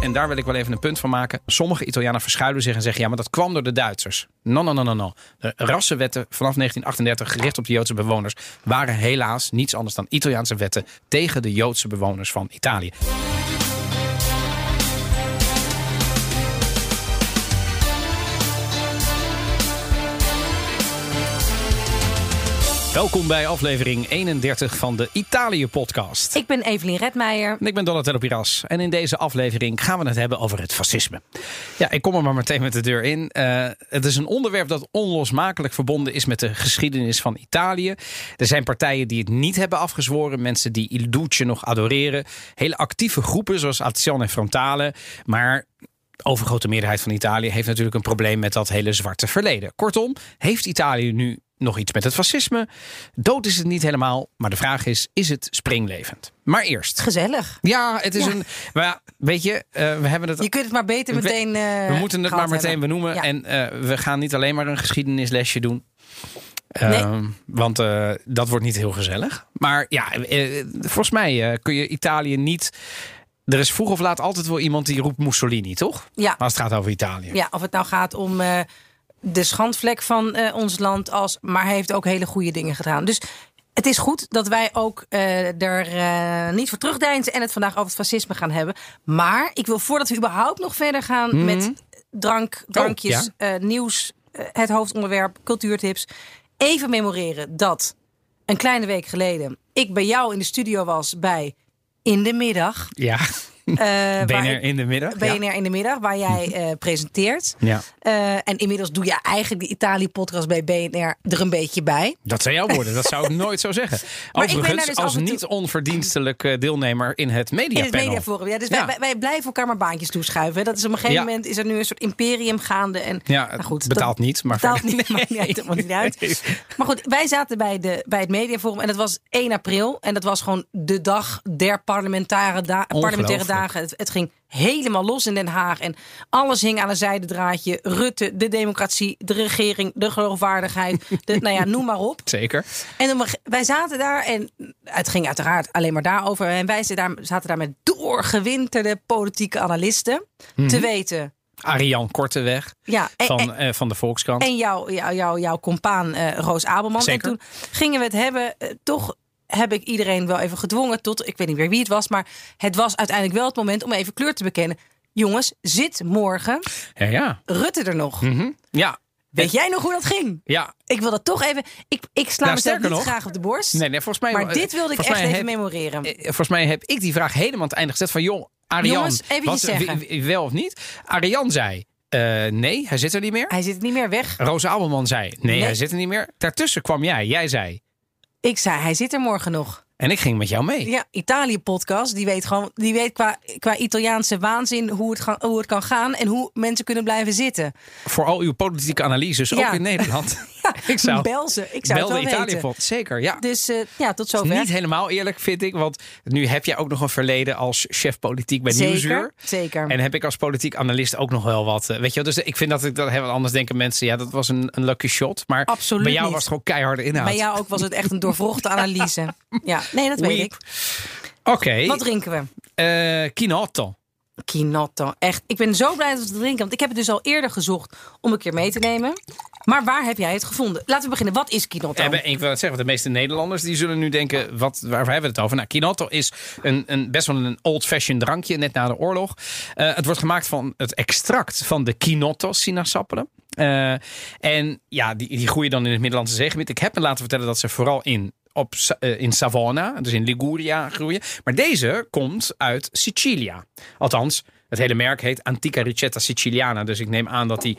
En daar wil ik wel even een punt van maken. Sommige Italianen verschuilen zich en zeggen... ja, maar dat kwam door de Duitsers. No. De rassenwetten vanaf 1938 gericht op de Joodse bewoners... waren helaas niets anders dan Italiaanse wetten... tegen de Joodse bewoners van Italië. Welkom bij aflevering 31 van de Italië-podcast. Ik ben Evelien Redmeijer. En ik ben Donatello Piras. En in deze aflevering gaan we het hebben over het fascisme. Ja, ik kom er maar meteen met de deur in. Het is een onderwerp dat onlosmakelijk verbonden is met de geschiedenis van Italië. Er zijn partijen die het niet hebben afgezworen. Mensen die Il Duce nog adoreren. Hele actieve groepen zoals Azione en Frontale. Maar... de overgrote meerderheid van Italië heeft natuurlijk een probleem met dat hele zwarte verleden. Kortom, heeft Italië nu nog iets met het fascisme? Dood is het niet helemaal, maar de vraag is het springlevend? Maar eerst. Gezellig. Ja, het is een... Maar weet je, we hebben het... Je kunt het maar beter meteen... We moeten het maar meteen benoemen. Ja. En we gaan niet alleen maar een geschiedenislesje doen. Nee. Want dat wordt niet heel gezellig. Maar ja, volgens mij kun je Italië niet... Er is vroeg of laat altijd wel iemand die roept Mussolini, toch? Ja. Als het gaat over Italië. Ja, of het nou gaat om de schandvlek van ons land. Maar hij heeft ook hele goede dingen gedaan. Dus het is goed dat wij ook er niet voor terugdeinzen... en het vandaag over het fascisme gaan hebben. Maar ik wil, voordat we überhaupt nog verder gaan... met drankjes, nieuws, het hoofdonderwerp, cultuurtips... even memoreren dat een kleine week geleden... ik bij jou in de studio was bij... In de middag. Ja. BNR in de middag. BNR in de middag, waar jij presenteert. Ja. En inmiddels doe je eigenlijk de Italië-podcast bij BNR er een beetje bij. Dat zijn jouw woorden, dat zou ik nooit zo zeggen. Maar overigens, dus als niet onverdienstelijk deelnemer in het mediapanel. In het Media Forum, ja. Dus wij blijven elkaar maar baantjes toeschuiven. Hè. Dat is op een gegeven moment, is er nu een soort imperium gaande. En, ja, nou goed, betaalt dat, niet. Maar betaalt niet, maakt niet uit. Maar goed, wij zaten bij het Media Forum en dat was 1 april. En dat was gewoon de dag der parlementaire dagen. Het ging helemaal los in Den Haag. En alles hing aan een zijdendraadje. Rutte, de democratie, de regering, de geloofwaardigheid. Noem maar op. Zeker. En dan, wij zaten daar en het ging uiteraard alleen maar daarover. En wij zaten daar met doorgewinterde politieke analisten. Te weten... Ariane Korteweg van de Volkskrant. En jouw compaan Roos Abelman. Zeker. En toen gingen we het hebben, toch... heb ik iedereen wel even gedwongen tot... ik weet niet meer wie het was, maar het was uiteindelijk wel het moment... om even kleur te bekennen. Jongens, zit morgen Rutte er nog? Mm-hmm. Ja. Weet jij nog hoe dat ging? Ja. Ik wil dat toch even... Ik sla mezelf niet graag op de borst. Nee, volgens mij, maar dit wilde ik echt even memoreren. Volgens mij heb ik die vraag helemaal aan het einde gezet van... joh, Ariane, jongens, even wat, zeggen. Wel of niet? Ariane zei... nee, hij zit er niet meer. Hij zit er niet meer, weg. Roos Abelman zei... nee, hij zit er niet meer. Daartussen kwam jij. Jij zei... ik zei, hij zit er morgen nog. En ik ging met jou mee. Ja, Italië-podcast. Die weet qua Italiaanse waanzin hoe het kan gaan... en hoe mensen kunnen blijven zitten. Voor al uw politieke analyses, ook in Nederland. Ja, ik zou bel het wel weten. Bel de zeker, ja. Dus tot zover. Het is niet helemaal eerlijk, vind ik. Want nu heb jij ook nog een verleden als chef politiek bij Nieuwsuur. Zeker. En heb ik als politiek analist ook nog wel wat. Weet je wel, dus ik vind dat ik dat heel anders denken mensen. Ja, dat was een lucky shot. Maar absoluut bij jou niet. Was het gewoon keiharde inhoud. Bij jou ook was het echt een doorvrochte analyse. Ja. Nee, dat weet ik. Oké. Wat drinken we? Chinotto. Chinotto, echt. Ik ben zo blij dat we het drinken. Want ik heb het dus al eerder gezocht om een keer mee te nemen. Maar waar heb jij het gevonden? Laten we beginnen. Wat is Chinotto? Ik wil het zeggen, want de meeste Nederlanders die zullen nu denken... waar hebben we het over? Nou, Chinotto is een best wel een old-fashioned drankje, net na de oorlog. Het wordt gemaakt van het extract van de Chinotto-sinaasappelen. En ja, die groeien dan in het Middellandse Zeegebied. Ik heb me laten vertellen dat ze vooral in Savona, dus in Liguria, groeien. Maar deze komt uit Sicilia. Althans, het hele merk heet Antica Ricetta Siciliana. Dus ik neem aan dat die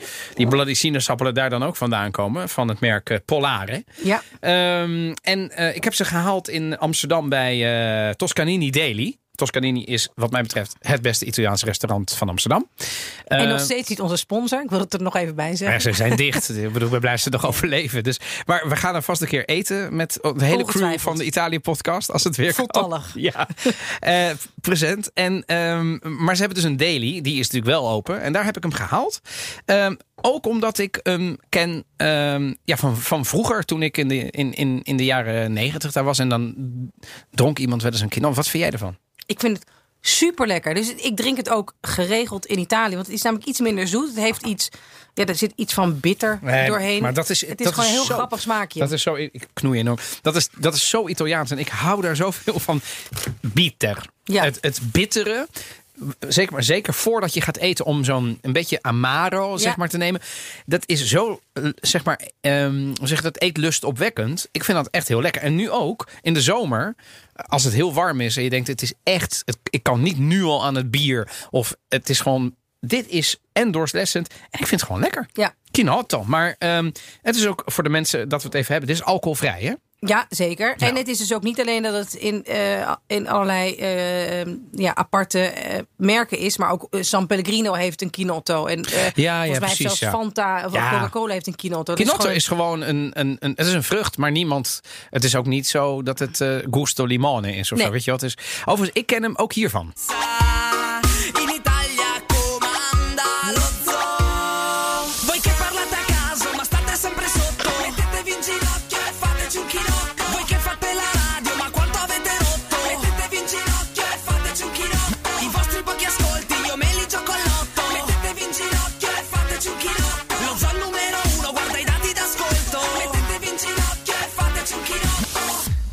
bloody sinaasappelen daar dan ook vandaan komen. Van het merk Polare. Ja. En ik heb ze gehaald in Amsterdam bij Toscanini Deli. Toscanini is wat mij betreft het beste Italiaanse restaurant van Amsterdam. En nog steeds niet onze sponsor. Ik wil het er nog even bij zeggen. Maar ze zijn dicht. Ik bedoel, we blijven ze nog overleven. Dus, maar we gaan er vast een keer eten met de hele crew van de Italië-podcast. Als het weer voltallig. Ja, present. Maar ze hebben dus een daily. Die is natuurlijk wel open. En daar heb ik hem gehaald. Ook omdat ik hem ken van vroeger, toen ik in de jaren 90 daar was. En dan dronk iemand wel eens een kind. Wat vind jij ervan? Ik vind het super lekker. Dus ik drink het ook geregeld in Italië. Want het is namelijk iets minder zoet. Het heeft iets... Ja, er zit iets van bitter doorheen. Maar het is gewoon een heel grappig smaakje. Dat is zo... Ik knoei enorm. Dat is zo Italiaans. En ik hou daar zoveel van. Bitter. Ja. Het bittere... Zeker voordat je gaat eten om zo'n een beetje amaro te nemen. Dat is zo dat eetlust opwekkend. Ik vind dat echt heel lekker. En nu ook in de zomer, als het heel warm is en je denkt het is echt, ik kan niet nu al aan het bier of het is gewoon. Dit is en doorslessend. En ik vind het gewoon lekker. Ja. Chinotto. Maar het is ook voor de mensen dat we het even hebben. Dit is alcoholvrij, hè? Ja, zeker. Ja. En het is dus ook niet alleen dat het in allerlei aparte merken is. Maar ook San Pellegrino heeft een Chinotto. En volgens mij heeft zelfs Fanta of Coca-Cola heeft een Chinotto. Chinotto is gewoon een... Het is een vrucht, maar niemand... Het is ook niet zo dat het gusto limone is of zo. Weet je wat? Dus, overigens, ik ken hem ook hiervan.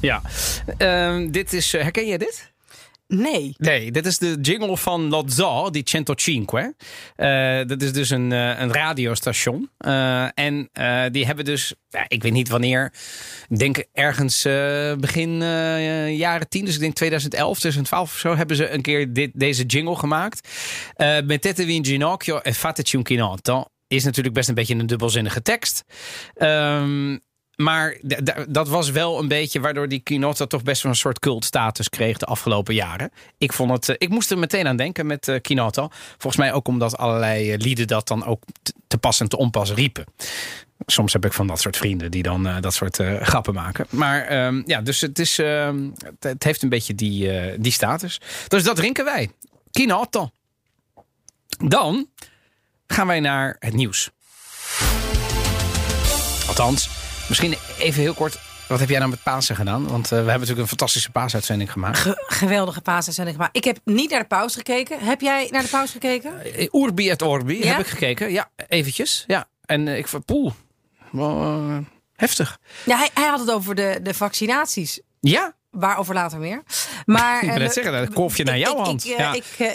Ja, dit is... herken jij dit? Nee, dit is de jingle van Lazio, die 105. Dat is dus een radiostation. Die hebben dus... ik weet niet wanneer. Ik denk ergens begin jaren 10. Dus ik denk 2011, 2012 of zo. Hebben ze een keer deze jingle gemaakt. Mettetevi in ginocchio e fateci un chinotto. Is natuurlijk best een beetje een dubbelzinnige tekst. Maar dat was wel een beetje waardoor die Chinotto toch best wel een soort cultstatus kreeg de afgelopen jaren. Ik moest er meteen aan denken met Chinotto. Volgens mij ook omdat allerlei lieden dat dan ook te pas en te onpas riepen. Soms heb ik van dat soort vrienden die dan dat soort grappen maken. Maar dus het heeft een beetje die status. Dus dat drinken wij. Chinotto. Dan gaan wij naar het nieuws. Althans... Misschien even heel kort, wat heb jij nou met Pasen gedaan? Want we hebben natuurlijk een fantastische paasuitzending gemaakt. Geweldige paasuitzending gemaakt. Ik heb niet naar de paus gekeken. Heb jij naar de paus gekeken? Urbi et Orbi heb ik gekeken. Ja, eventjes. Ja. En ik van poel. Heftig. Ja, hij had het over de vaccinaties. Ja. Waarover later meer. Maar, ik wil het zeggen, dat kolfje naar jouw hand.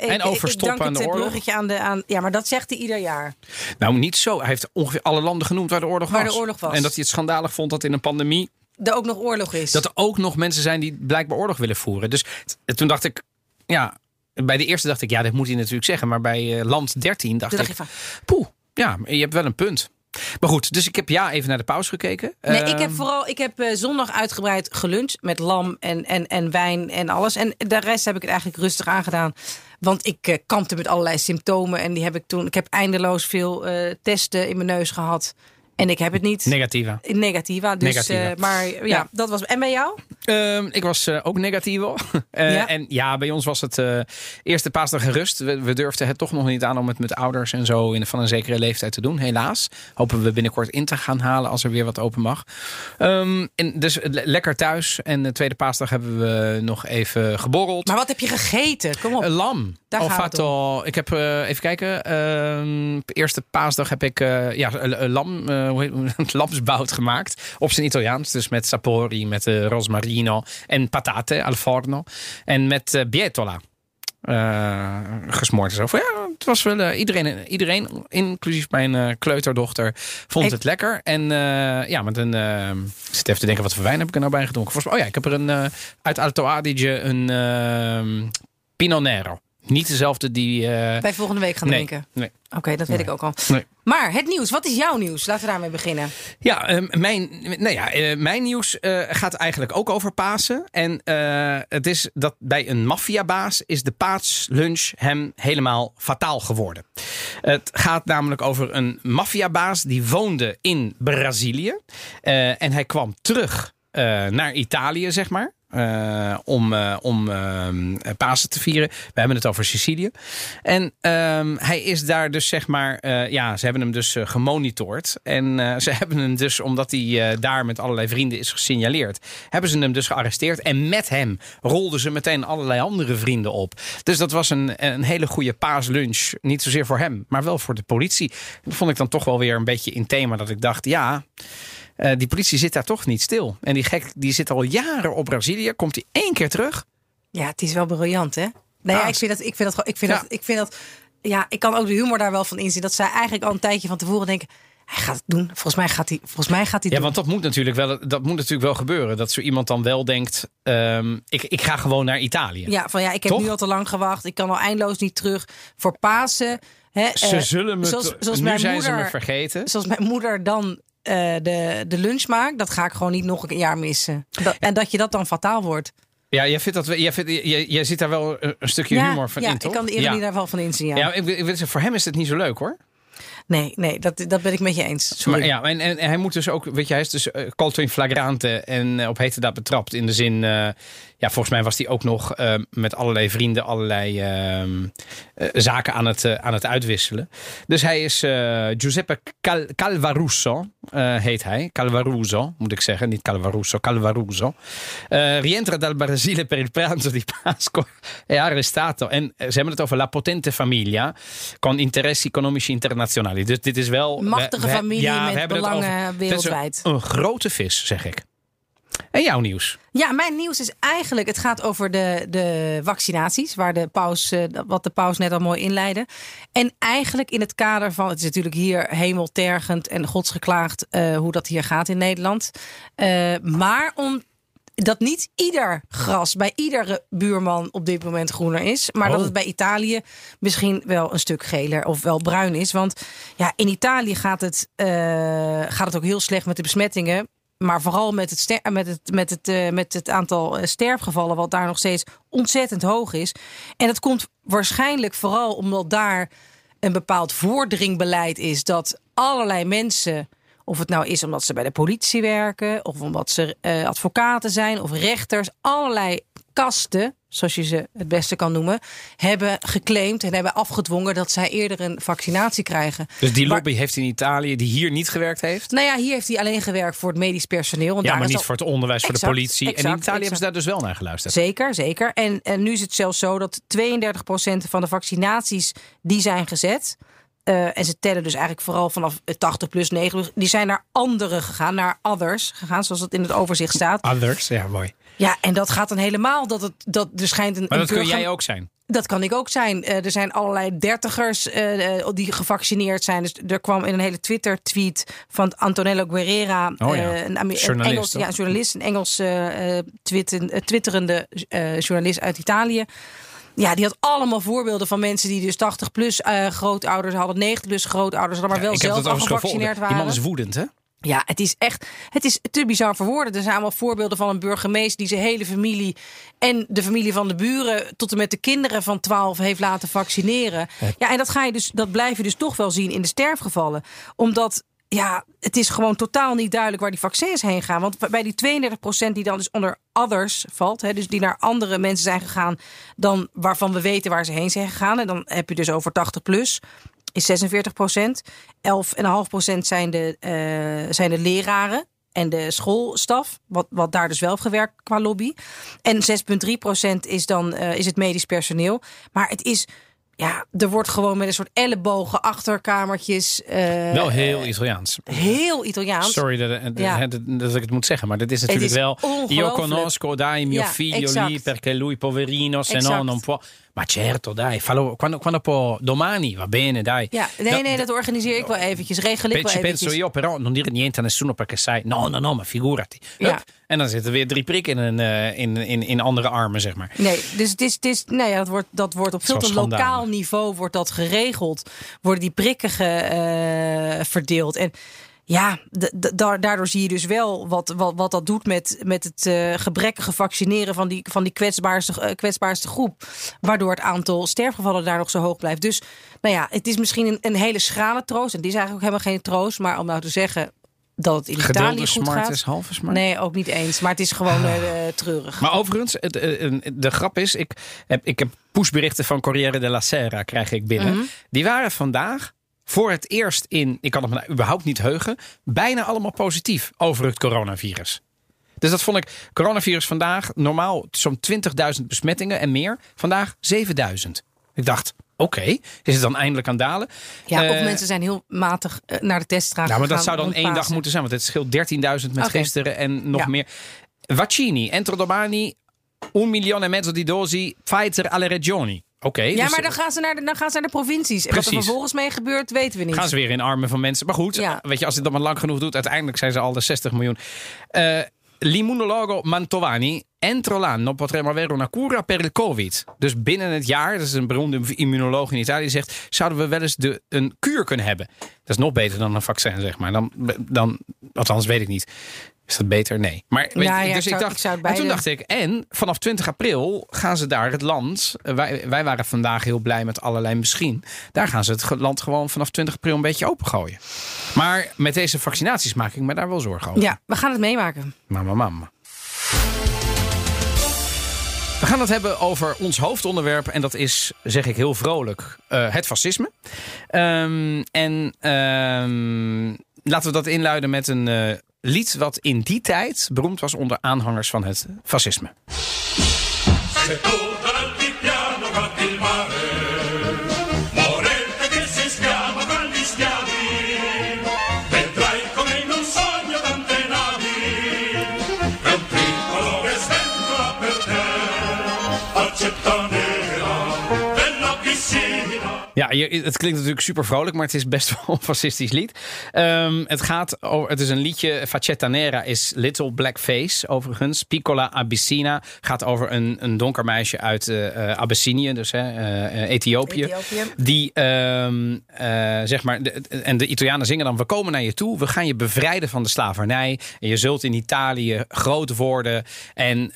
En over stoppen aan de oorlog. Bruggetje maar dat zegt hij ieder jaar. Nou, niet zo. Hij heeft ongeveer alle landen genoemd waar de oorlog was. En dat hij het schandalig vond dat in een pandemie... Er ook nog oorlog is. Dat er ook nog mensen zijn die blijkbaar oorlog willen voeren. Dus toen dacht ik... Ja, bij de eerste dacht ik, ja, dat moet hij natuurlijk zeggen. Maar bij land 13 dacht ik... Ja, je hebt wel een punt. Maar goed, dus ik heb even naar de paus gekeken. Nee, ik heb zondag uitgebreid geluncht met lam en wijn en alles. En de rest heb ik het eigenlijk rustig aangedaan. Want ik kampte met allerlei symptomen. En die heb ik toen... Ik heb eindeloos veel testen in mijn neus gehad. En ik heb het niet. Negativa. Dus, negativa. Maar ja, dat was... En bij jou? Ik was ook negativo. En ja, bij ons was het eerste paasdag gerust. We durfden het toch nog niet aan om het met ouders en zo... van een zekere leeftijd te doen, helaas. Hopen we binnenkort in te gaan halen als er weer wat open mag. Dus lekker thuis. En de tweede paasdag hebben we nog even geborreld. Maar wat heb je gegeten? Kom op. Lam. Daar Olfato. Ik heb, even kijken. Eerste paasdag heb ik lam... lamsbout gemaakt. Op zijn Italiaans. Dus met sapori, met rosmarino en patate al forno. En met bietola. Gesmoord en zo. Ja, het was wel iedereen, inclusief mijn kleuterdochter, vond het lekker. En met een... ik zit even te denken, wat voor wijn heb ik er nou bij gedronken? Ik heb er uit Alto Adige een Pinot Nero. Niet dezelfde die... Bij volgende week gaan drinken? Nee. Oké, dat weet ik ook al. Nee. Maar het nieuws, wat is jouw nieuws? Laten we daarmee beginnen. Ja, mijn nieuws gaat eigenlijk ook over Pasen. En het is dat bij een maffiabaas is de paaslunch hem helemaal fataal geworden. Het gaat namelijk over een maffiabaas die woonde in Brazilië. En hij kwam terug naar Italië, zeg maar. Om Pasen te vieren. We hebben het over Sicilië. En hij is daar dus zeg maar... ze hebben hem dus gemonitord. En ze hebben hem dus, omdat hij daar met allerlei vrienden is gesignaleerd... hebben ze hem dus gearresteerd. En met hem rolden ze meteen allerlei andere vrienden op. Dus dat was een hele goede paaslunch. Niet zozeer voor hem, maar wel voor de politie. Dat vond ik dan toch wel weer een beetje in thema. Dat ik dacht, ja... die politie zit daar toch niet stil. En die gek die zit al jaren op Brazilië. Komt hij 1 keer terug? Ja, het is wel briljant, hè? Nee, ja, ik vind dat. Ja, ik kan ook de humor daar wel van inzien. Dat zij eigenlijk al een tijdje van tevoren denken... Hij gaat het doen. Volgens mij gaat hij doen. Ja, want dat moet natuurlijk wel gebeuren. Dat zo iemand dan wel denkt... Ik ga gewoon naar Italië. Ja, van ja, ik heb toch? Nu al te lang gewacht. Ik kan al eindeloos niet terug voor Pasen. Hè, ze zullen me... Zoals mijn moeder, ze me vergeten. Zoals mijn moeder dan... de lunch maak, dat ga ik gewoon niet nog een jaar missen. En dat je dat dan fataal wordt. Ja, jij zit daar wel een stukje humor van in, toch? Ja, ik kan de ironie daar wel van inzien, ja. Voor hem is het niet zo leuk, hoor. Nee, dat ben ik met je eens. Sorry. Maar, ja, en hij moet dus ook, weet je, hij is dus colto in flagrante en op heterdaad betrapt. In de zin, volgens mij was hij ook nog met allerlei vrienden allerlei zaken aan het uitwisselen. Dus hij is Giuseppe Calvaruso, heet hij. Calvaruso, moet ik zeggen, niet Calvaruso, Calvaruso. Rientra dal Brasile per il pranzo di Pasqua e arrestato. En ze hebben het over la potente famiglia con interessi economici internationali. Dus dit is wel... Machtige familie met belangen wereldwijd. Een grote vis, zeg ik. En jouw nieuws? Ja, mijn nieuws is eigenlijk... Het gaat over de vaccinaties. Wat de paus net al mooi inleidde. En eigenlijk in het kader van... Het is natuurlijk hier hemeltergend en godsgeklaagd... hoe dat hier gaat in Nederland. Maar om... Dat niet ieder gras bij iedere buurman op dit moment groener is. Maar dat het bij Italië misschien wel een stuk geler of wel bruin is. Want ja, in Italië gaat het ook heel slecht met de besmettingen. Maar vooral met het aantal sterfgevallen... wat daar nog steeds ontzettend hoog is. En dat komt waarschijnlijk vooral omdat daar een bepaald voordringbeleid is... dat allerlei mensen... Of het nou is omdat ze bij de politie werken... of omdat ze advocaten zijn of rechters... allerlei kasten, zoals je ze het beste kan noemen... hebben geclaimd en hebben afgedwongen... dat zij eerder een vaccinatie krijgen. Dus die lobby heeft in Italië die hier niet gewerkt heeft? Nou ja, hier heeft hij alleen gewerkt voor het medisch personeel. Want daar maar niet voor het onderwijs, voor de politie. En in Italië hebben ze daar dus wel naar geluisterd. Zeker. En nu is het zelfs zo dat 32% van de vaccinaties die zijn gezet... en ze tellen dus eigenlijk vooral vanaf 80 plus 9. Die zijn naar anderen gegaan, naar others gegaan, zoals dat in het overzicht staat. Others, ja, mooi. Ja, en dat gaat dan helemaal, er schijnt een... Maar dat kun jij ook zijn? Dat kan ik ook zijn. Er zijn allerlei 30ers die gevaccineerd zijn. Dus er kwam in een hele Twitter-tweet van Antonello Guerrera... Een Engels twitterende journalist uit Italië... Ja, die had allemaal voorbeelden van mensen die dus 80 plus grootouders hadden, 90 plus grootouders hadden, maar wel zelf al gevaccineerd waren. Die man is woedend, hè? Ja, het is echt, het is te bizar voor woorden. Er zijn allemaal voorbeelden van een burgemeester die zijn hele familie en de familie van de buren tot en met de kinderen van 12 heeft laten vaccineren. Ja, en dat blijf je dus toch wel zien in de sterfgevallen. Omdat... Ja, het is gewoon totaal niet duidelijk waar die vaccins heen gaan. Want bij die 32% die dan dus onder others valt... Hè, dus die naar andere mensen zijn gegaan... dan waarvan we weten waar ze heen zijn gegaan. En dan heb je dus over 80 plus, is 46%. 11,5% zijn de leraren en de schoolstaf. Wat daar dus wel heeft gewerkt qua lobby. En 6,3% is dan is het medisch personeel. Maar het is... Ja, er wordt gewoon met een soort ellebogen achterkamertjes... wel heel Italiaans. Heel Italiaans. Sorry dat ik het moet zeggen, maar dat is natuurlijk wel... Io conosco dai mio figlio lì perché lui poverino se no non può... Ma certo, dai, fallo quando può, domani, va bene, dai. Ja, nee, dat organiseer ik wel eventjes, regel ik wel eventjes. Penso io, però non dire niente a nessuno perché sai, no, ma figurati. Ja. En dan zitten weer 3 prikken in andere armen, zeg maar. Nee, dus het is, dat wordt op veel te lokaal niveau wordt dat geregeld. Worden die prikken verdeeld. En ja, daardoor zie je dus wel wat dat doet met het gebrekkige vaccineren van die kwetsbaarste groep. Waardoor het aantal sterfgevallen daar nog zo hoog blijft. Dus nou ja, het is misschien een hele schrale troost. En die is eigenlijk ook helemaal geen troost. Maar om nou te zeggen dat het in Italië goed smart gaat. Is halve smart. Nee, ook niet eens. Maar het is gewoon treurig. Maar overigens, de grap is, ik heb pushberichten van Corriere della Sera krijg ik binnen. Mm-hmm. Die waren vandaag voor het eerst in, ik kan het me überhaupt niet heugen, bijna allemaal positief over het coronavirus. Dus dat vond ik, coronavirus vandaag, normaal zo'n 20.000 besmettingen en meer. Vandaag 7.000. Ik dacht, oké, is het dan eindelijk aan het dalen? Ja, of mensen zijn heel matig naar de teststraat gegaan. Nou, maar dat zou dan rondpasen. 1 dag moeten zijn, want het scheelt 13.000 met gisteren en nog meer. Vaccini, entro domani, 1,5 miljoen di dosi, Pfizer alle regioni. Okay, ja, dus maar dan gaan ze naar de provincies. Precies. En wat er vervolgens mee gebeurt, weten we niet. Gaan ze weer in armen van mensen. Maar goed, weet je, als dit dan maar lang genoeg doet, uiteindelijk zijn ze al de 60 miljoen. L'immunologo Mantovani, entro l'anno potremmo avere una cura per il COVID. Dus binnen het jaar, dat is een beroemde immunoloog in Italië, zegt, zouden we wel eens een kuur kunnen hebben. Dat is nog beter dan een vaccin, zeg maar. Dan althans, weet ik niet. Is dat beter? Nee. Maar ik dacht, en vanaf 20 april gaan ze daar het land. Wij waren vandaag heel blij met allerlei misschien. Daar gaan ze het land gewoon vanaf 20 april een beetje opengooien. Maar met deze vaccinaties maak ik me daar wel zorgen over. Ja, we gaan het meemaken. Mama. We gaan het hebben over ons hoofdonderwerp. En dat is, zeg ik heel vrolijk, het fascisme. Laten we dat inluiden met een lied wat in die tijd beroemd was onder aanhangers van het fascisme. Ja, het klinkt natuurlijk super vrolijk, maar het is best wel een fascistisch lied. Het is een liedje, Faccetta Nera is Little Black Face, overigens. Piccola Abyssina gaat over een donker meisje uit Abyssinië, dus Ethiopië. Die, zeg maar, de Italianen zingen dan, we komen naar je toe, we gaan je bevrijden van de slavernij. En je zult in Italië groot worden en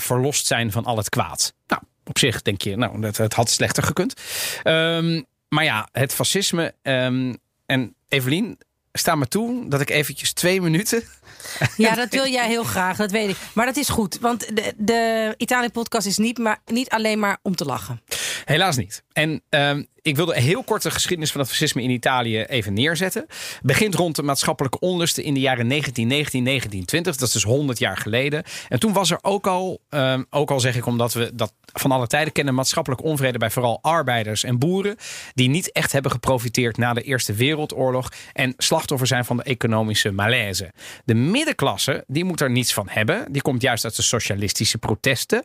verlost zijn van al het kwaad. Nou. Op zich denk je, nou, het had slechter gekund. Maar ja, het fascisme. En Evelien, sta me toe dat ik eventjes 2 minuten... Ja, dat wil jij heel graag, dat weet ik. Maar dat is goed, want de Italië-podcast is niet alleen maar om te lachen. Helaas niet. En ik wilde heel kort de geschiedenis van het fascisme in Italië even neerzetten. Begint rond de maatschappelijke onlusten in de jaren 1919-1920. Dat is dus 100 jaar geleden. En toen was er ook al zeg ik omdat we dat van alle tijden kennen, maatschappelijke onvrede bij vooral arbeiders en boeren. Die niet echt hebben geprofiteerd na de Eerste Wereldoorlog. En slachtoffer zijn van de economische malaise. De middenklasse, die moet er niets van hebben. Die komt juist uit de socialistische protesten.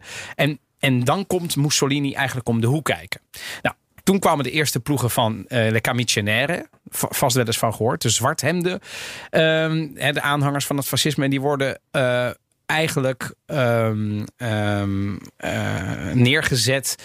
En dan komt Mussolini eigenlijk om de hoek kijken. Nou, toen kwamen de eerste ploegen van Le Camicenere, vast wel eens van gehoord, de zwarthemden, de aanhangers van het fascisme. En die worden eigenlijk neergezet.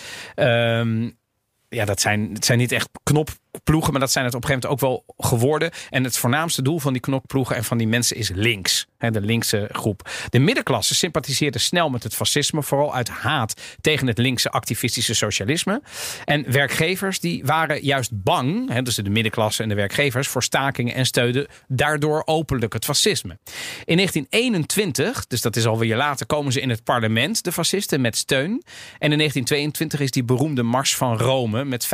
Dat zijn niet echt knopploegen, maar dat zijn het op een gegeven moment ook wel geworden. En het voornaamste doel van die knopploegen en van die mensen is links. De linkse groep. De middenklasse sympathiseerde snel met het fascisme, vooral uit haat tegen het linkse activistische socialisme. En werkgevers die waren juist bang, dus de middenklasse en de werkgevers, voor stakingen en steuden daardoor openlijk het fascisme. In 1921, dus dat is alweer later, komen ze in het parlement, de fascisten, met steun. En in 1922 is die beroemde Mars van Rome met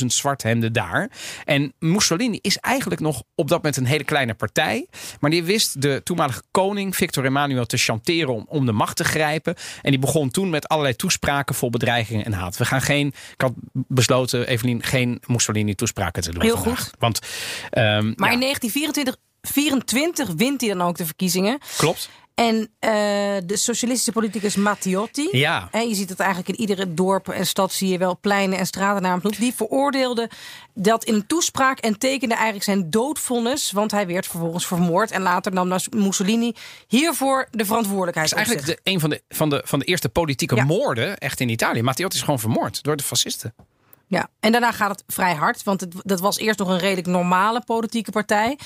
25.000 zwarthemden daar. En Mussolini is eigenlijk nog op dat moment een hele kleine partij, maar die wist de toenmalige koning Victor Emmanuel te chanteren om de macht te grijpen. En die begon toen met allerlei toespraken vol bedreigingen en haat. Ik had besloten, Evelien, geen Mussolini-toespraken te doen. Heel vandaag. Goed. Want, maar in 1924 wint hij dan ook de verkiezingen. Klopt. En de socialistische politicus Matteotti. Ja. Je ziet het eigenlijk in iedere dorp en stad zie je wel pleinen en stratennamen. Die veroordeelde dat in een toespraak en tekende eigenlijk zijn doodvonnis. Want hij werd vervolgens vermoord. En later nam Mussolini hiervoor de verantwoordelijkheid. Het is eigenlijk een van de eerste politieke moorden echt in Italië. Matteotti is gewoon vermoord door de fascisten. Ja, en daarna gaat het vrij hard. Want dat was eerst nog een redelijk normale politieke partij.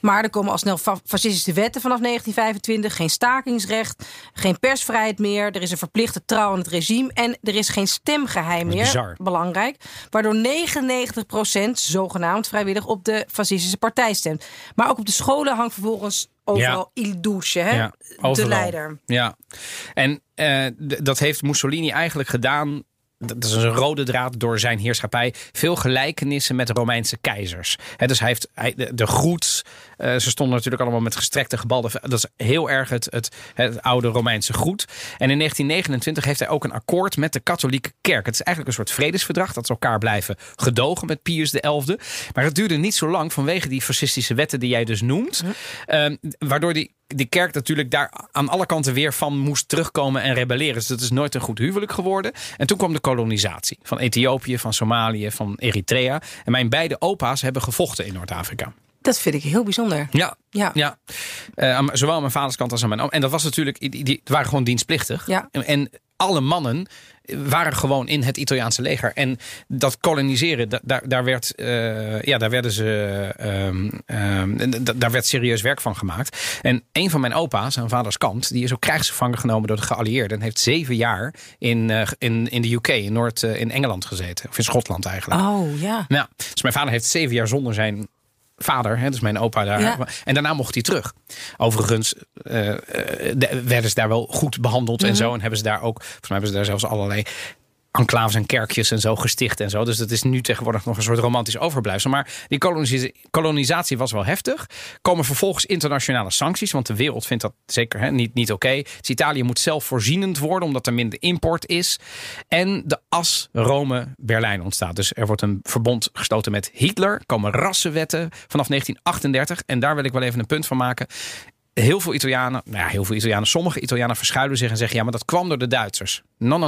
Maar er komen al snel fascistische wetten vanaf 1925. Geen stakingsrecht, geen persvrijheid meer. Er is een verplichte trouw aan het regime. En er is geen stemgeheim meer. Bizar. Belangrijk. Waardoor 99% zogenaamd vrijwillig op de fascistische partij stemt. Maar ook op de scholen hangt vervolgens overal il duce, hè? Ja, overal. De leider. Ja, en dat heeft Mussolini eigenlijk gedaan. Dat is een rode draad door zijn heerschappij. Veel gelijkenissen met de Romeinse keizers. He, dus hij heeft de groet. Ze stonden natuurlijk allemaal met gestrekte gebalde. Dat is heel erg het oude Romeinse groet. En in 1929 heeft hij ook een akkoord met de katholieke kerk. Het is eigenlijk een soort vredesverdrag. Dat ze elkaar blijven gedogen met Pius XI. Maar het duurde niet zo lang vanwege die fascistische wetten die jij dus noemt. Waardoor die kerk natuurlijk daar aan alle kanten weer van moest terugkomen en rebelleren. Dus dat is nooit een goed huwelijk geworden. En toen kwam de kolonisatie van Ethiopië, van Somalië, van Eritrea. En mijn beide opa's hebben gevochten in Noord-Afrika. Dat vind ik heel bijzonder. Ja. Zowel aan mijn vaders kant als aan mijn oom. En dat was natuurlijk, die waren gewoon dienstplichtig. Ja. En alle mannen waren gewoon in het Italiaanse leger. En dat koloniseren, daar werd serieus werk van gemaakt. En een van mijn opa's aan vaders kant, die is ook krijgsgevangen genomen door de geallieerden. En heeft 7 jaar in de UK, in Engeland gezeten. Of in Schotland eigenlijk. Oh, ja. Nou, dus mijn vader heeft 7 jaar zonder zijn vader, hè, dus mijn opa daar. Ja. En daarna mocht hij terug. Overigens werden ze daar wel goed behandeld en zo. En hebben ze daar ook, volgens mij hebben ze daar zelfs allerlei enclaves en kerkjes en zo gesticht en zo. Dus dat is nu tegenwoordig nog een soort romantisch overblijfsel. Maar die kolonisatie was wel heftig. Komen vervolgens internationale sancties, want de wereld vindt dat zeker niet oké. Dus Italië moet zelfvoorzienend worden, omdat er minder import is. En de AS Rome-Berlijn ontstaat. Dus er wordt een verbond gesloten met Hitler. Komen rassenwetten vanaf 1938. En daar wil ik wel even een punt van maken. Sommige Italianen verschuilen zich en zeggen, ja, maar dat kwam door de Duitsers. No.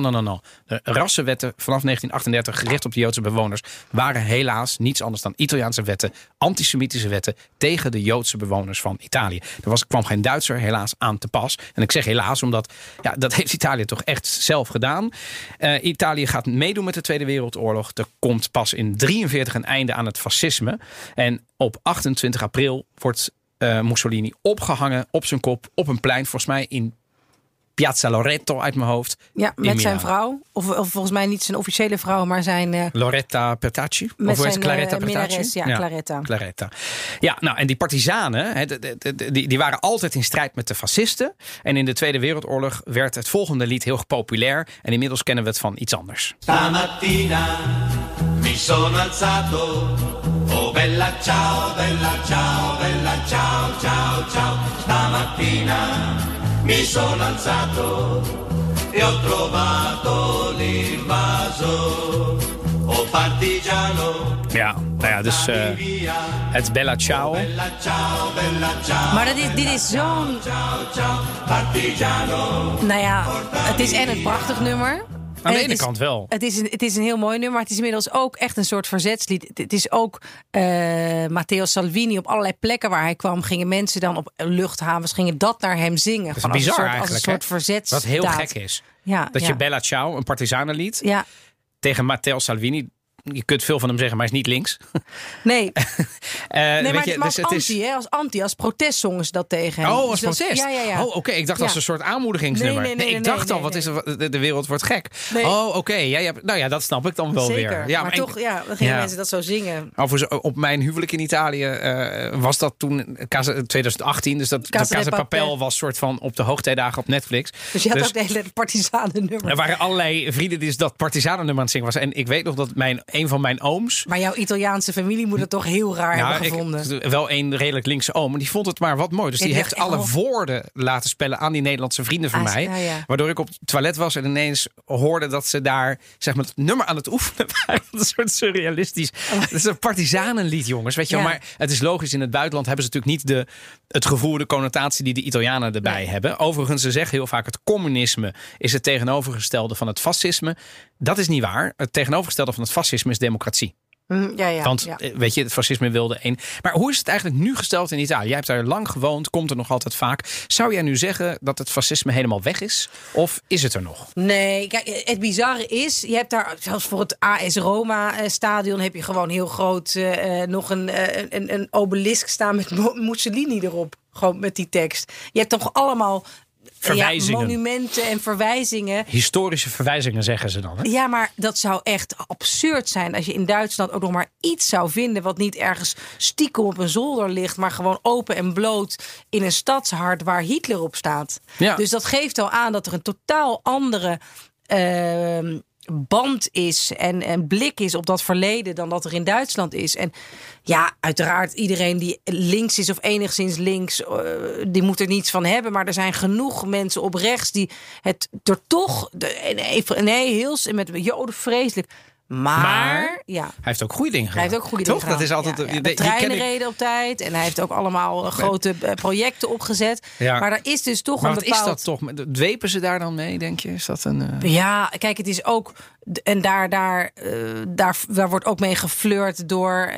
De rassenwetten vanaf 1938 gericht op de Joodse bewoners waren helaas niets anders dan Italiaanse wetten, antisemitische wetten tegen de Joodse bewoners van Italië. Er kwam geen Duitser helaas aan te pas. En ik zeg helaas, omdat dat heeft Italië toch echt zelf gedaan. Italië gaat meedoen met de Tweede Wereldoorlog. Er komt pas in 1943 een einde aan het fascisme. En op 28 april wordt Mussolini opgehangen op zijn kop op een plein, volgens mij in Piazza Loreto uit mijn hoofd. Ja, met zijn vrouw. Of volgens mij niet zijn officiële vrouw, maar zijn Claretta Petacci. Of hoe heet Claretta Petacci? Minnares, ja, Claretta. Ja, nou, en die partizanen, die waren altijd in strijd met de fascisten. En in de Tweede Wereldoorlog werd het volgende lied heel populair. En inmiddels kennen we het van iets anders. Stamattina mi sono alzato. Oh bella ciao, bella ciao, bella ciao, ciao, ciao. Stamattina mi sono alzato e ho trovato l'invaso. Oh partigiano. Ja, nou ja, dus het Bella Ciao. Maar dit is zo'n... Nou ja, het is en een prachtig nummer. Aan de ene kant wel. Het is een heel mooi nummer, maar het is inmiddels ook echt een soort verzetslied. Het is ook Matteo Salvini. Op allerlei plekken waar hij kwam, gingen mensen dan op luchthavens, gingen dat naar hem zingen. Dat is gewoon bizar als een soort verzetsdaad. Wat heel gek is. Ja, je Bella Ciao, een partisanenlied, tegen Matteo Salvini. Je kunt veel van hem zeggen, maar hij is niet links. Nee. Als protestzongen ze dat tegen hem. Oh, als dus protest? Ja. Oh, oké. Ik dacht dat was een soort aanmoedigingsnummer. De wereld wordt gek. Nee. Oh, oké. Ja, nou ja, dat snap ik dan wel zeker, weer. Ja, maar toch, gingen mensen dat zo zingen. Op mijn huwelijk in Italië was dat toen 2018. Dus dat Casa de Papel was soort van op de hoogtijdagen op Netflix. Dus je had ook de hele partisanennummer. Er waren allerlei vrienden die dat partisanennummer aan het zingen was. En ik weet nog dat mijn een van mijn ooms. Maar jouw Italiaanse familie moet het toch heel raar hebben gevonden. Wel een redelijk linkse oom. En die vond het maar wat mooi. Dus die heeft alle woorden laten spellen aan die Nederlandse vrienden van mij. Ja. Waardoor ik op het toilet was en ineens hoorde dat ze daar zeg maar het nummer aan het oefenen waren. Een soort surrealistisch. Het is een partizanenlied, jongens. Weet je wel? Maar het is logisch, in het buitenland hebben ze natuurlijk niet het gevoel, de connotatie die de Italianen erbij hebben. Overigens, ze zeggen heel vaak het communisme is het tegenovergestelde van het fascisme. Dat is niet waar. Het tegenovergestelde van het fascisme is democratie. Want weet je, het fascisme wilde één. Maar hoe is het eigenlijk nu gesteld in Italië? Jij hebt daar lang gewoond, komt er nog altijd vaak. Zou jij nu zeggen dat het fascisme helemaal weg is? Of is het er nog? Nee, kijk, het bizarre is, je hebt daar zelfs voor het AS Roma stadion heb je gewoon heel groot nog een obelisk staan met Mussolini erop. Gewoon met die tekst. Je hebt toch allemaal verwijzingen. Ja, monumenten en verwijzingen. Historische verwijzingen zeggen ze dan. Hè? Ja, maar dat zou echt absurd zijn als je in Duitsland ook nog maar iets zou vinden wat niet ergens stiekem op een zolder ligt, maar gewoon open en bloot in een stadshart waar Hitler op staat. Ja. Dus dat geeft al aan dat er een totaal andere band is en blik is op dat verleden dan dat er in Duitsland is. En ja, uiteraard iedereen die links is of enigszins links, die moet er niets van hebben. Maar er zijn genoeg mensen op rechts die het er toch met Joden vreselijk. Maar hij heeft ook goede dingen gedaan. Hij heeft ook goede dingen gedaan. Dat is altijd de treinen reden op tijd. En hij heeft ook allemaal grote projecten opgezet. Ja. Maar daar is dus toch een bepaald. Wat is dat toch? Dwepen ze daar dan mee, denk je? Is dat een? Ja, kijk, het is ook. En daar wordt ook mee geflirt door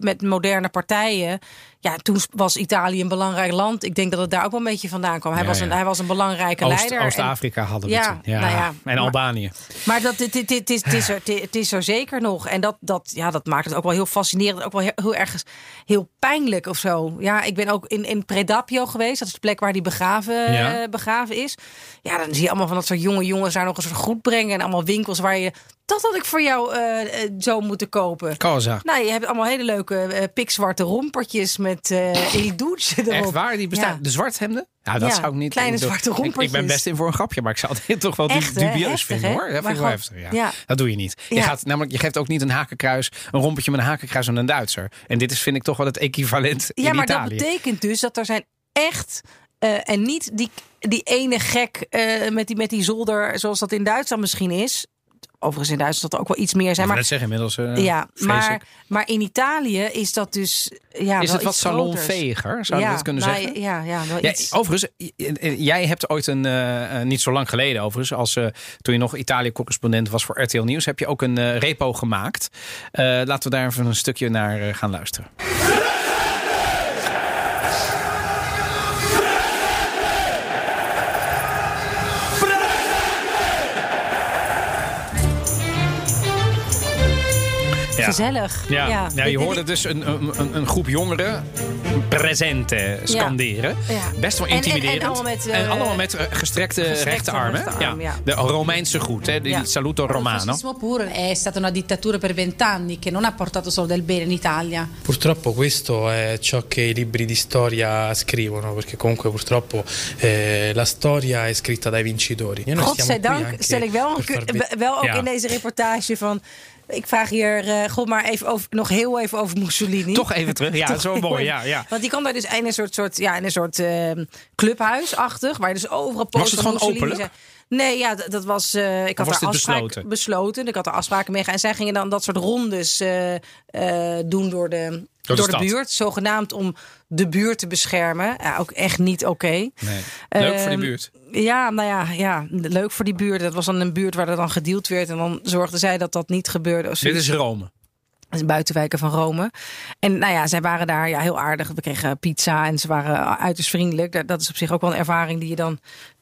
met moderne partijen. Ja, toen was Italië een belangrijk land. Ik denk dat het daar ook wel een beetje vandaan kwam. Hij was een belangrijke leider. Oost-Afrika hadden we toen. Ja, nou ja, en Albanië. Maar het is er zeker nog. En dat maakt het ook wel heel fascinerend. Ook wel heel erg heel pijnlijk of zo. Ja, ik ben ook in Predappio geweest. Dat is de plek waar die begraven is. Ja, dan zie je allemaal van dat soort jonge jongens daar nog eens goed brengen. En allemaal winkels waar je... Dat had ik voor jou zo moeten kopen. Cosa. Nou, je hebt allemaal hele leuke pikzwarte rompertjes met il duce erop. Echt waar? Die bestaan. Ja. De zwarthemden? Nou, dat zou ik niet kleine zwarte rompertjes. Ik ben best in voor een grapje, maar ik zou het toch wel dubieus vinden, hoor. Dat vind ik wel heftig. Ja. Dat doe je niet. Je gaat namelijk, je geeft ook niet een hakenkruis, een rompertje met een hakenkruis aan een Duitser. En dit is, vind ik, toch wel het equivalent in Italië. Ja, maar dat betekent dus dat er zijn echt en niet die ene gek met die zolder, zoals dat in Duitsland misschien is. Overigens in Duitsland ook wel iets meer zijn. Maar zeggen inmiddels. Maar in Italië is dat dus. Ja, is het wat salonveger? Zou je dat kunnen zeggen? Ja, overigens, jij hebt ooit niet zo lang geleden, overigens, als toen je nog Italië-correspondent was voor RTL Nieuws, heb je ook een repo gemaakt. Laten we daar even een stukje naar gaan luisteren. Ja. Gezellig. Ja. Ja, je hoorde dus een groep jongeren presente scanderen. Ja. Best wel intimiderend. En allemaal met, gestrekte rechterarmen. Ja. De Romeinse groet, hè? Il saluto romano. Il fascismo puro è stata una dittatura per 20 anni che non ha portato solo del bene in Italia. Purtroppo questo è ciò che i libri di storia scrivono, perché comunque purtroppo la storia è scritta dai vincitori. Godzijdank stel ik wel ook in deze reportage van. Ik vraag hier maar even nog heel even over Mussolini. Toch even terug, ja, zo mooi. Ja. Want die kwam daar dus in een soort clubhuisachtig, waar je dus overal post. Was het gewoon openlijk? Nee, dat was. Ik had daar afspraken besloten. Ik had er afspraken mee. En zij gingen dan dat soort rondes doen door de buurt. Zogenaamd om de buurt te beschermen. Ja, ook echt niet oké. Nee. Leuk voor die buurt. Ja, nou ja, leuk voor die buurt. Dat was dan een buurt waar er dan gedeeld werd. En dan zorgden zij dat dat niet gebeurde. Dit is Rome. De buitenwijken van Rome. En nou ja, zij waren daar heel aardig. We kregen pizza en ze waren uiterst vriendelijk. Dat is op zich ook wel een ervaring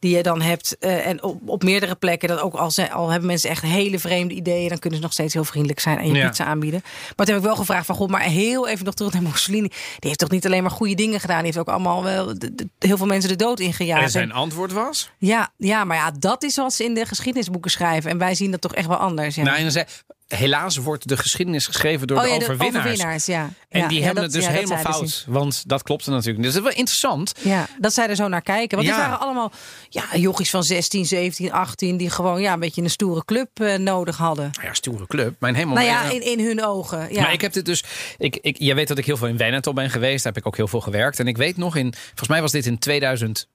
die je dan hebt. En op meerdere plekken. Dat ook al hebben mensen echt hele vreemde ideeën. Dan kunnen ze nog steeds heel vriendelijk zijn en je pizza aanbieden. Maar toen heb ik wel gevraagd van god, maar heel even nog terug naar Mussolini. Die heeft toch niet alleen maar goede dingen gedaan. Die heeft ook allemaal wel heel veel mensen de dood ingejaagd. En zijn antwoord was? Ja, maar dat is wat ze in de geschiedenisboeken schrijven. En wij zien dat toch echt wel anders. Ja. Nou, en dan zei helaas wordt de geschiedenis geschreven door de overwinnaars. En die hebben het dus helemaal fout. Want dat klopte natuurlijk. Dus dat is wel interessant. Ja, dat zij er zo naar kijken. Want het waren allemaal jochies van 16, 17, 18... die gewoon een beetje een stoere club nodig hadden. Ja, stoere club. Mijn hemel. In hun ogen. Ja. Maar ik heb dit dus... Jij weet dat ik heel veel in Wijnatop ben geweest. Daar heb ik ook heel veel gewerkt. En ik weet nog volgens mij was dit in 2004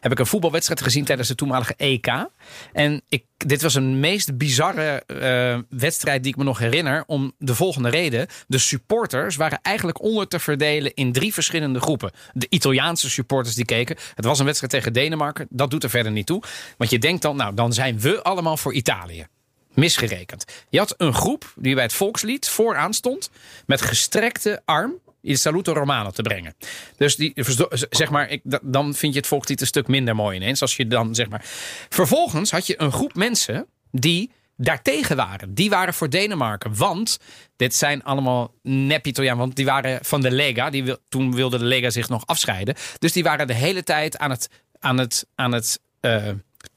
heb ik een voetbalwedstrijd gezien tijdens de toenmalige EK. En dit was een meest bizarre wedstrijd die ik me nog herinner. Om de volgende reden. De supporters waren eigenlijk onder te verdelen in 3 verschillende groepen. De Italiaanse supporters die keken. Het was een wedstrijd tegen Denemarken. Dat doet er verder niet toe. Want je denkt dan, dan zijn we allemaal voor Italië. Misgerekend. Je had een groep die bij het volkslied vooraan stond. Met gestrekte arm. Il saluto romano te brengen. Dus dan vind je het volkslied een stuk minder mooi ineens. Als je dan, Vervolgens had je een groep mensen die daartegen waren. Die waren voor Denemarken. Want dit zijn allemaal nep-Italiaan. Want die waren van de Lega. Toen wilde de Lega zich nog afscheiden. Dus die waren de hele tijd aan het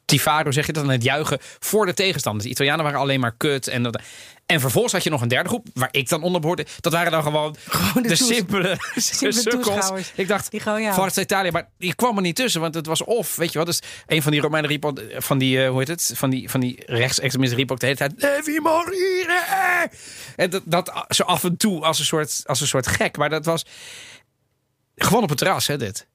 tifaro, zeg je dat, aan het juichen voor de tegenstanders. De Italianen waren alleen maar kut. En vervolgens had je nog een derde groep, waar ik dan onder behoorde. Dat waren dan gewoon de simpele sukkels. Ik dacht, Forza Italië. Maar ik kwam er niet tussen, want het was weet je wat. Dus een van die Romeinen riep van die rechtsextremisten riep ook de hele tijd, Devi morire! En dat zo af en toe als een soort gek. Maar dat was gewoon op het terras, hè, dit.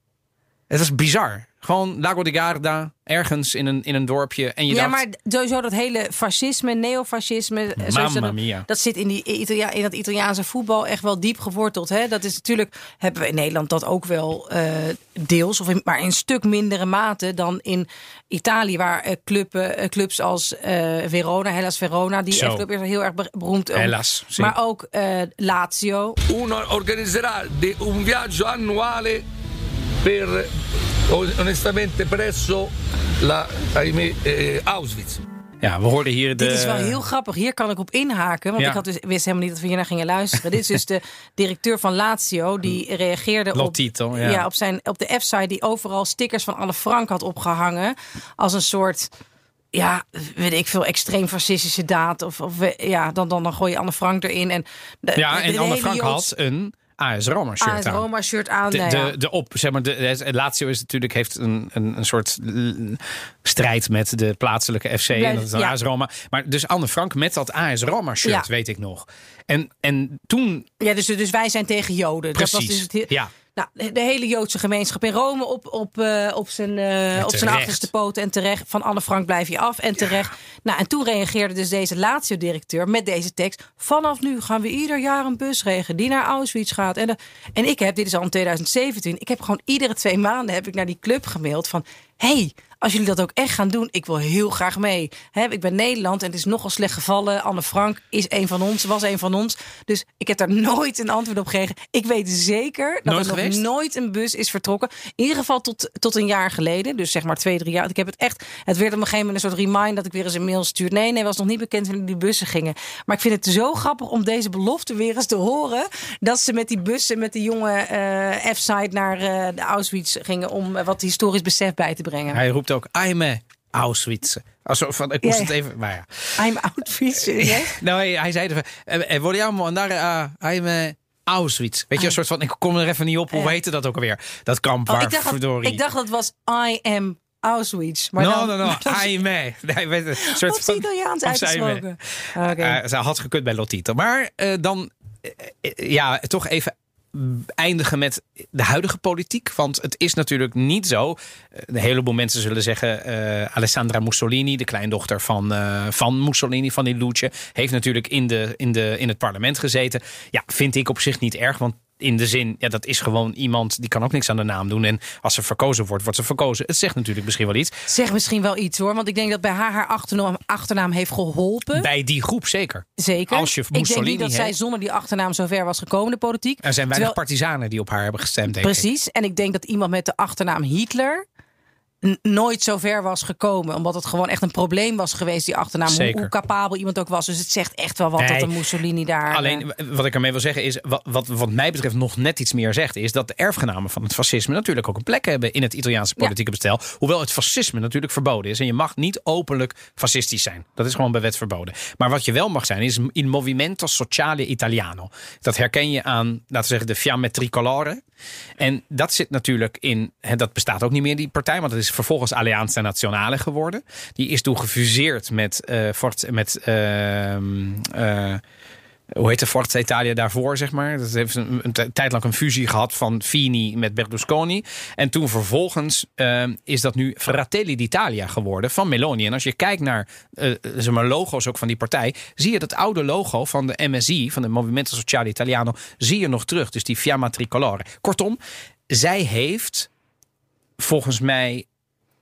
Het was bizar. Gewoon Lago di Garda, ergens in een dorpje. En je dacht, maar sowieso dat hele fascisme, neofascisme. Mamma mia. Dat zit in dat Italiaanse voetbal echt wel diep geworteld. Hè? Dat is natuurlijk, hebben we in Nederland dat ook wel deels. Maar in een stuk mindere mate dan in Italië. Waar clubs als Verona, Hellas Verona. Die club is heel erg beroemd. Hellas. Maar ook Lazio. Uno organizzerà un viaggio annuale per... Onestamente presso la Auschwitz. Ja, we hoorden hier Dit is wel heel grappig. Hier kan ik op inhaken. Want ik wist helemaal niet dat we hier naar gingen luisteren. Dit is dus de directeur van Lazio. Die reageerde op de F-site. Die overal stickers van Anne Frank had opgehangen. Als een soort... Ja, weet ik veel, extreem fascistische daad. Dan gooi je Anne Frank erin. En Anne Frank had een... AS Roma shirt aan. Lazio is natuurlijk, heeft een soort strijd met de plaatselijke FC. En dat is dan AS Roma. Maar dus Anne Frank met dat AS Roma shirt, weet ik nog. En toen... Ja, dus wij zijn tegen Joden. Precies, dat was dus het... ja. Nou, de hele Joodse gemeenschap in Rome op zijn achterste poten. En terecht, van Anne Frank blijf je af. En terecht. Nou, en toen reageerde dus deze Lazio-directeur met deze tekst. Vanaf nu gaan we ieder jaar een bus regelen die naar Auschwitz gaat. En ik heb, dit is al in 2017, ik heb gewoon iedere 2 maanden heb ik naar die club gemaild van... Hey, als jullie dat ook echt gaan doen, ik wil heel graag mee. Ik ben Nederland en het is nogal slecht gevallen. Anne Frank was een van ons. Dus ik heb daar nooit een antwoord op gegeven. Ik weet zeker dat nooit een bus is vertrokken. In ieder geval tot een jaar geleden. Dus 2-3 jaar. Ik heb het echt. Het werd op een gegeven moment een soort reminder dat ik weer eens een mail stuur. Nee, was nog niet bekend wanneer die bussen gingen. Maar ik vind het zo grappig om deze belofte weer eens te horen. Dat ze met die bussen, met de jonge F-side naar de Auschwitz gingen om wat historisch besef bij te brengen. Hij roept ook, I'm Auschwitz. Ik moest het even... Maar ja. I'm Auschwitz. Hij zei ervan... Vogliamo andare a... I'm Auschwitz. Weet je, een soort van... Ik kom er even niet op. Hoe heette dat ook alweer? Dat kamp waar, verdorie. Ik dacht dat was I am Auschwitz. I'm. Een soort op van... Italiaans uitgesproken. Okay. Ze had gekund bij Lotito. Maar dan... toch even... eindigen met de huidige politiek. Want het is natuurlijk niet zo. Een heleboel mensen zullen zeggen... Alessandra Mussolini, de kleindochter van Mussolini, van die Luce... heeft natuurlijk in het parlement gezeten. Ja, vind ik op zich niet erg, want in de zin... dat is gewoon iemand, die kan ook niks aan de naam doen. En als ze verkozen wordt, wordt ze verkozen. Het zegt natuurlijk misschien wel iets. Zegt misschien wel iets, hoor. Want ik denk dat bij haar achternaam heeft geholpen. Bij die groep, zeker. Zeker. Als je Mussolini, ik denk niet dat zij zonder die achternaam zo ver was gekomen, de politiek. Er zijn weinig partisanen die op haar hebben gestemd. Precies. En ik denk dat iemand met de achternaam Hitler... nooit zo ver was gekomen. Omdat het gewoon echt een probleem was geweest, die achternaam. Hoe capabel iemand ook was. Dus het zegt echt wel wat dat een Mussolini daar... Alleen wat ik ermee wil zeggen is... Wat mij betreft nog net iets meer zegt... is dat de erfgenamen van het fascisme natuurlijk ook een plek hebben... in het Italiaanse politieke bestel. Hoewel het fascisme natuurlijk verboden is. En je mag niet openlijk fascistisch zijn. Dat is gewoon bij wet verboden. Maar wat je wel mag zijn is... in Movimento Sociale Italiano. Dat herken je aan, laten we zeggen, de Fiamme Tricolore. En dat zit natuurlijk in... dat bestaat ook niet meer, die partij. Want het is vervolgens Alleanza Nazionale geworden. Die is toen gefuseerd hoe heette Forza Italia daarvoor, zeg maar. Dat heeft een tijd lang een fusie gehad van Fini met Berlusconi. En toen vervolgens is dat nu Fratelli d'Italia geworden van Meloni. En als je kijkt naar logo's ook van die partij... zie je dat oude logo van de MSI, van de Movimento Sociale Italiano... zie je nog terug, dus die Fiamma Tricolore. Kortom, zij heeft volgens mij...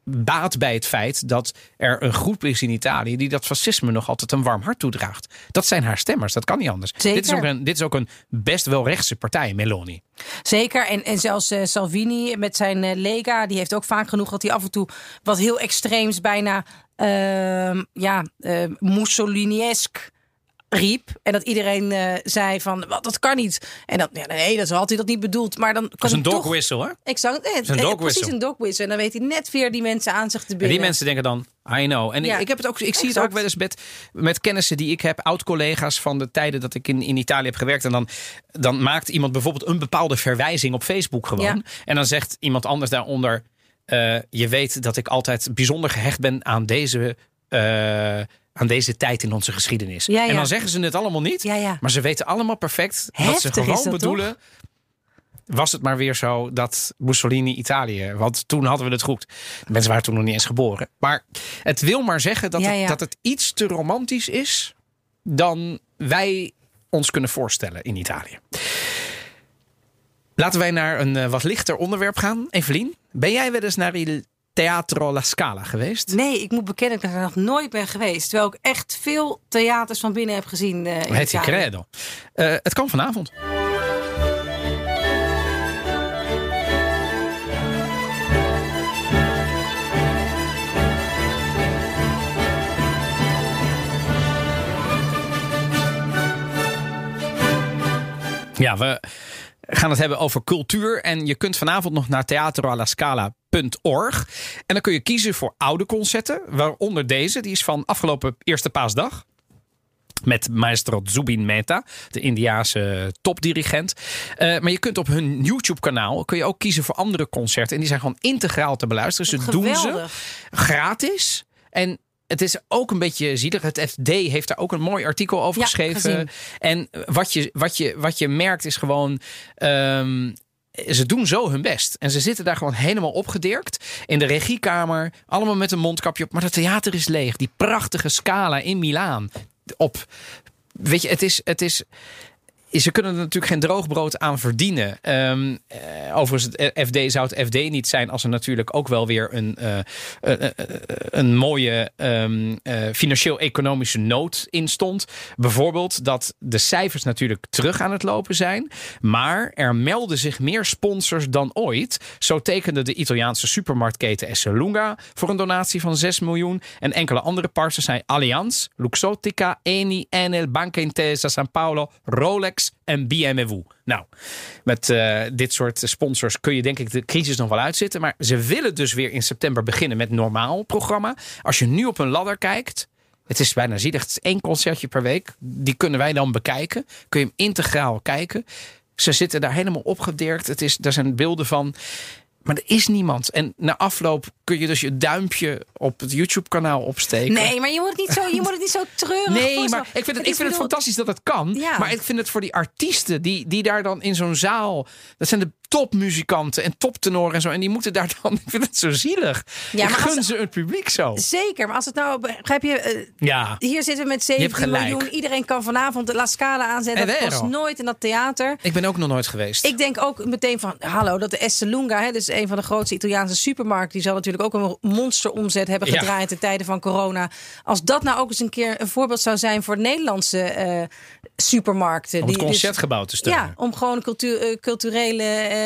baat bij het feit dat er een groep is in Italië... die dat fascisme nog altijd een warm hart toedraagt. Dat zijn haar stemmers, dat kan niet anders. Dit is ook een best wel rechtse partij, Meloni. Zeker, en zelfs Salvini met zijn Lega... die heeft ook vaak genoeg dat hij af en toe wat heel extreems... bijna Mussolini-esk riep. En dat iedereen zei van, wat, dat kan niet. En dat, dat had hij dat niet bedoeld. Maar dan kan dat is een dog whistle, hè? Exact. Precies een dog whistle. En dan weet hij net weer die mensen aan zich te binden. En die mensen denken dan, I know. En ik heb het ook, zie het ook wel eens met kennissen die ik heb. Oud-collega's van de tijden dat ik in Italië heb gewerkt. En dan maakt iemand bijvoorbeeld een bepaalde verwijzing op Facebook gewoon. Ja. En dan zegt iemand anders daaronder... je weet dat ik altijd bijzonder gehecht ben aan deze... aan deze tijd in onze geschiedenis. Ja, ja. En dan zeggen ze het allemaal niet. Ja, ja. Maar ze weten allemaal perfect dat ze gewoon bedoelen... Toch? Was het maar weer zo dat Mussolini Italië... want toen hadden we het goed. De mensen waren toen nog niet eens geboren. Maar het wil maar zeggen dat, dat het iets te romantisch is... dan wij ons kunnen voorstellen in Italië. Laten wij naar een wat lichter onderwerp gaan. Evelien, ben jij wel eens naar... Teatro La Scala geweest? Nee, ik moet bekennen dat ik er nog nooit ben geweest. Terwijl ik echt veel theaters van binnen heb gezien. Het is credo. Het kan vanavond. Ja, we gaan het hebben over cultuur. En je kunt vanavond nog naar Teatro La Scala. .org. En dan kun je kiezen voor oude concerten, waaronder deze. Die is van afgelopen Eerste Paasdag. Met maestro Zubin Mehta, de Indiase topdirigent. Maar je kunt op hun YouTube-kanaal kun je ook kiezen voor andere concerten. En die zijn gewoon integraal te beluisteren. Dus doen ze gratis. En het is ook een beetje zielig. Het FD heeft daar ook een mooi artikel over geschreven. Gezien. En wat je merkt is gewoon... ze doen zo hun best. En ze zitten daar gewoon helemaal opgedirkt. In de regiekamer. Allemaal met een mondkapje op. Maar het theater is leeg. Die prachtige Scala in Milaan. Weet je, het is... Ze kunnen er natuurlijk geen droogbrood aan verdienen. Overigens, het FD zou het FD niet zijn... als er natuurlijk ook wel weer een mooie financieel-economische nood in stond. Bijvoorbeeld dat de cijfers natuurlijk terug aan het lopen zijn. Maar er melden zich meer sponsors dan ooit. Zo tekende de Italiaanse supermarktketen Esselunga... voor een donatie van 6 miljoen. En enkele andere partners zijn Allianz, Luxottica, Eni, Enel, Banca Intesa, San Paolo, Rolex... en BMW. Nou, met dit soort sponsors kun je denk ik de crisis nog wel uitzitten. Maar ze willen dus weer in september beginnen met normaal programma. Als je nu op een ladder kijkt, het is bijna zielig. Het is 1 concertje per week. Die kunnen wij dan bekijken. Kun je hem integraal kijken. Ze zitten daar helemaal opgedirkt. Daar zijn beelden van... Maar er is niemand. En na afloop kun je dus je duimpje op het YouTube-kanaal opsteken. Nee, maar je moet het niet zo treurig. Nee, maar ik vind het fantastisch dat het kan. Ja. Maar ik vind het voor die artiesten die daar dan in zo'n zaal... Dat zijn de topmuzikanten en toptenoren en zo. En die moeten daar dan... Ik vind het zo zielig. Ja, maar gun ze het publiek zo. Zeker, maar als het nou... Begrijp je... Hier zitten we met 17 miljoen. Iedereen kan vanavond de La Scala aanzetten. Dat kost nooit in dat theater. Ik ben ook nog nooit geweest. Ik denk ook meteen van... Hallo, dat de Esselunga... Hè, dus een van de grootste Italiaanse supermarkten... die zal natuurlijk ook een monsteromzet hebben gedraaid... in tijden van corona. Als dat nou ook eens een keer een voorbeeld zou zijn... voor Nederlandse supermarkten. Om het concertgebouw te steunen. Ja, om gewoon culturele...